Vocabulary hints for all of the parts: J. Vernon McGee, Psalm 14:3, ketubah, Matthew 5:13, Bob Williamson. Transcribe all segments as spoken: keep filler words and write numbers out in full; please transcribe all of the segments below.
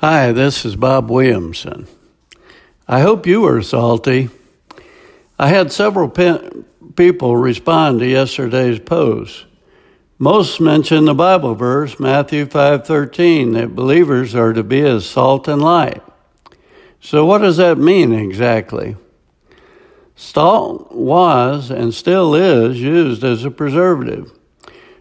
Hi, this is Bob Williamson. I hope you were salty. I had several pe- people respond to yesterday's post. Most mentioned the Bible verse, Matthew five thirteen, that believers are to be as salt and light. So what does that mean exactly? Salt was and still is used as a preservative.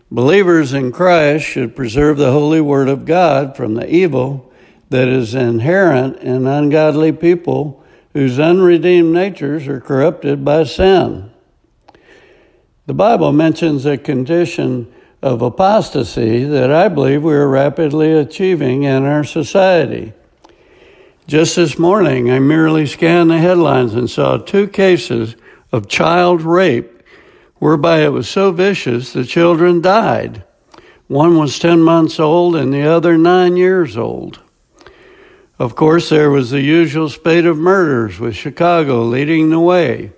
Believers in Christ should preserve the holy word of God from the evil that is inherent in ungodly people whose unredeemed natures are corrupted by sin. The Bible mentions a condition of apostasy that I believe we are rapidly achieving in our society. Just this morning, I merely scanned the headlines and saw two cases of child rape whereby it was so vicious the children died. One was ten months old and the other nine years old. Of course, there was the usual spate of murders, with Chicago leading the way.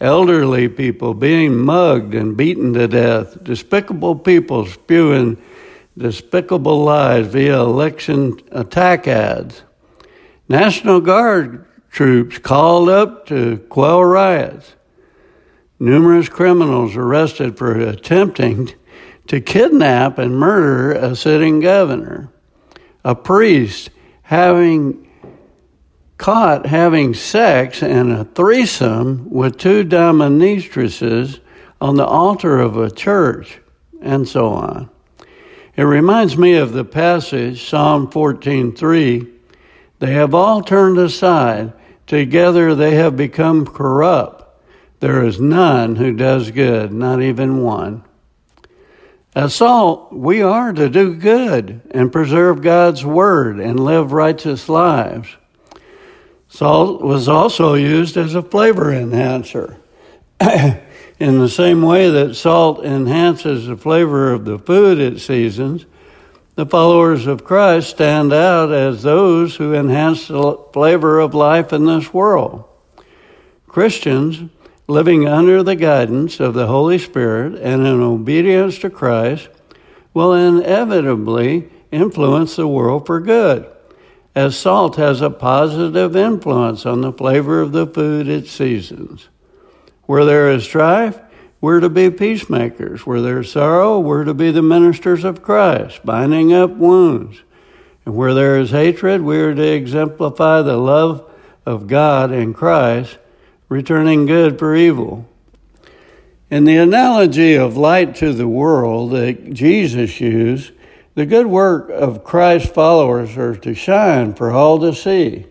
Elderly people being mugged and beaten to death. Despicable people spewing despicable lies via election attack ads. National Guard troops called up to quell riots. Numerous criminals arrested for attempting to kidnap and murder a sitting governor. A priest having caught having sex in a threesome with two dominatrices on the altar of a church, and so on. It reminds me of the passage, Psalm fourteen three, "They have all turned aside, together they have become corrupt. There is none who does good, not even one." As salt, we are to do good and preserve God's word and live righteous lives. Salt was also used as a flavor enhancer. In the same way that salt enhances the flavor of the food it seasons, the followers of Christ stand out as those who enhance the flavor of life in this world. Christians, living under the guidance of the Holy Spirit and in obedience to Christ, will inevitably influence the world for good, as salt has a positive influence on the flavor of the food it seasons. Where there is strife, we're to be peacemakers. Where there is sorrow, we're to be the ministers of Christ, binding up wounds. And where there is hatred, we are to exemplify the love of God in Christ, returning good for evil. In the analogy of light to the world that Jesus used, the good work of Christ's followers are to shine for all to see.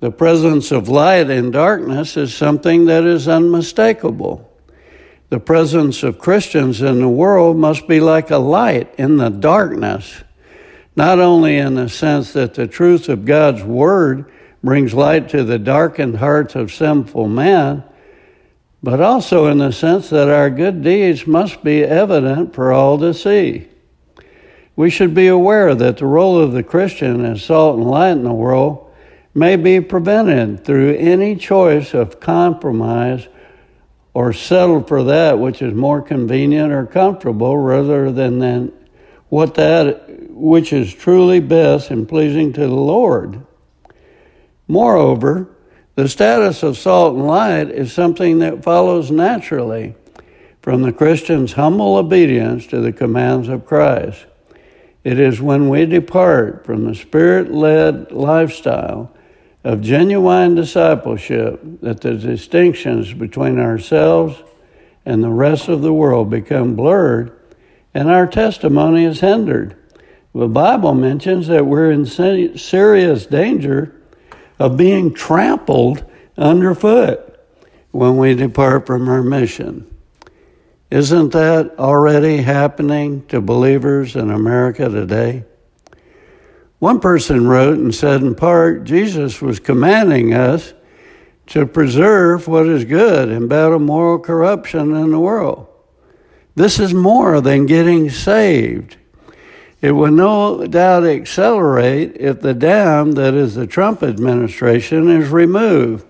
The presence of light in darkness is something that is unmistakable. The presence of Christians in the world must be like a light in the darkness, not only in the sense that the truth of God's word brings light to the darkened hearts of sinful man, but also in the sense that our good deeds must be evident for all to see. We should be aware that the role of the Christian as salt and light in the world may be prevented through any choice of compromise or settle for that which is more convenient or comfortable rather than, than what that which is truly best and pleasing to the Lord. Moreover, the status of salt and light is something that follows naturally from the Christian's humble obedience to the commands of Christ. It is when we depart from the Spirit-led lifestyle of genuine discipleship that the distinctions between ourselves and the rest of the world become blurred and our testimony is hindered. The Bible mentions that we're in serious danger of being trampled underfoot when we depart from our mission. Isn't that already happening to believers in America today? One person wrote and said, in part, Jesus was commanding us to preserve what is good and battle moral corruption in the world. This is more than getting saved. It will no doubt accelerate if the dam that is the Trump administration is removed.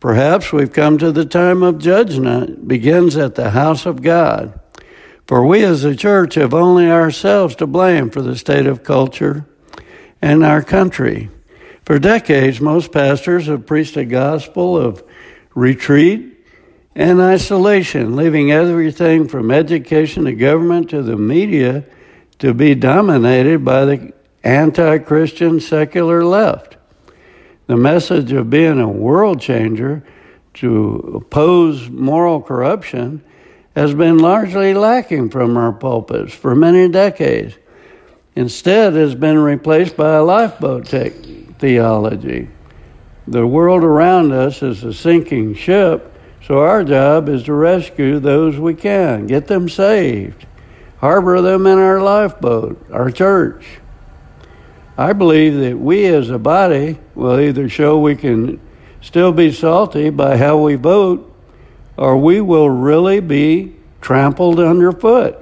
Perhaps we've come to the time of judgment begins at the house of God, for we as a church have only ourselves to blame for the state of culture and our country. For decades, most pastors have preached a gospel of retreat and isolation, leaving everything from education to government to the media to be dominated by the anti-Christian secular left. The message of being a world changer to oppose moral corruption has been largely lacking from our pulpits for many decades. Instead, it has been replaced by a lifeboat tech theology. The world around us is a sinking ship, so our job is to rescue those we can, get them saved, harbor them in our lifeboat, our church. I believe that we as a body will either show we can still be salty by how we vote, or we will really be trampled underfoot,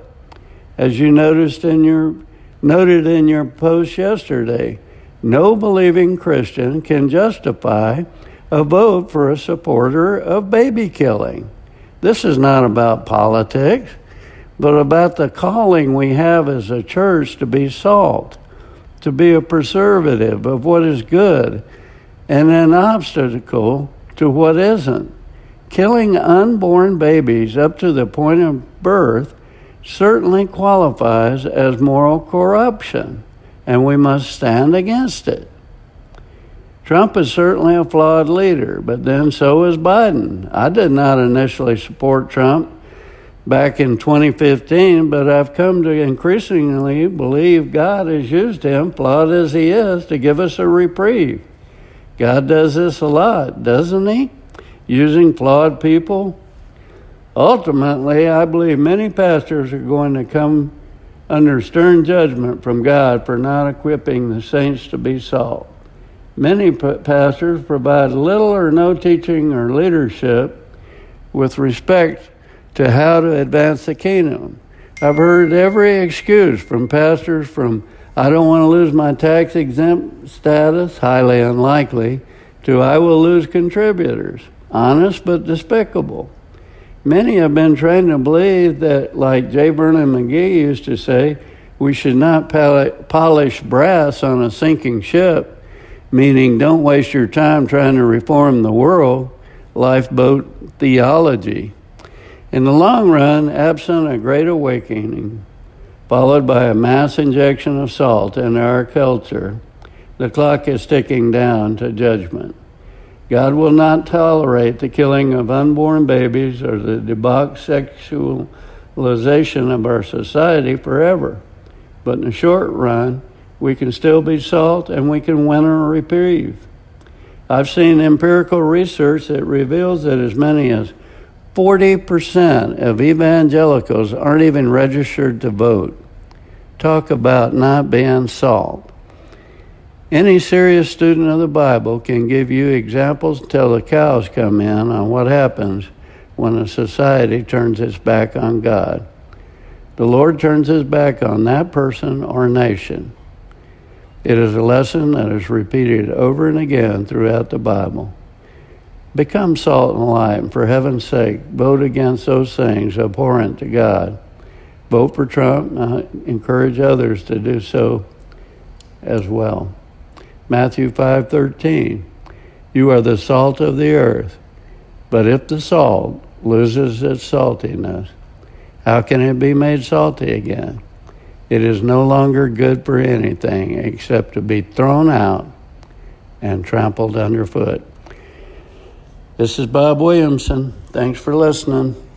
as you noticed in your noted in your post yesterday. No believing Christian can justify a vote for a supporter of baby killing. This is not about politics, but about the calling we have as a church to be salt, to be a preservative of what is good, and an obstacle to what isn't. Killing unborn babies up to the point of birth certainly qualifies as moral corruption, and we must stand against it. Trump is certainly a flawed leader, but then so is Biden. I did not initially support Trump back in twenty fifteen, but I've come to increasingly believe God has used him, flawed as he is, to give us a reprieve. God does this a lot, doesn't he? Using flawed people. Ultimately, I believe many pastors are going to come under stern judgment from God for not equipping the saints to be salt. Many pastors provide little or no teaching or leadership with respect to how to advance the kingdom. I've heard every excuse from pastors from, I don't want to lose my tax-exempt status, highly unlikely, to I will lose contributors, honest but despicable. Many have been trained to believe that, like J. Vernon McGee used to say, we should not polish brass on a sinking ship, meaning don't waste your time trying to reform the world, lifeboat theology. In the long run, absent a great awakening, followed by a mass injection of salt into our culture, the clock is ticking down to judgment. God will not tolerate the killing of unborn babies or the debauched sexualization of our society forever. But in the short run, we can still be salt and we can win a reprieve. I've seen empirical research that reveals that as many as forty percent of evangelicals aren't even registered to vote. Talk about not being salt. Any serious student of the Bible can give you examples until the cows come in on what happens when a society turns its back on God. The Lord turns his back on that person or nation. It is a lesson that is repeated over and again throughout the Bible. Become salt and light, and for heaven's sake, vote against those things abhorrent to God. Vote for Trump, and I encourage others to do so as well. Matthew five thirteen, you are the salt of the earth, but if the salt loses its saltiness, how can it be made salty again? It is no longer good for anything except to be thrown out and trampled underfoot. This is Bob Williamson. Thanks for listening.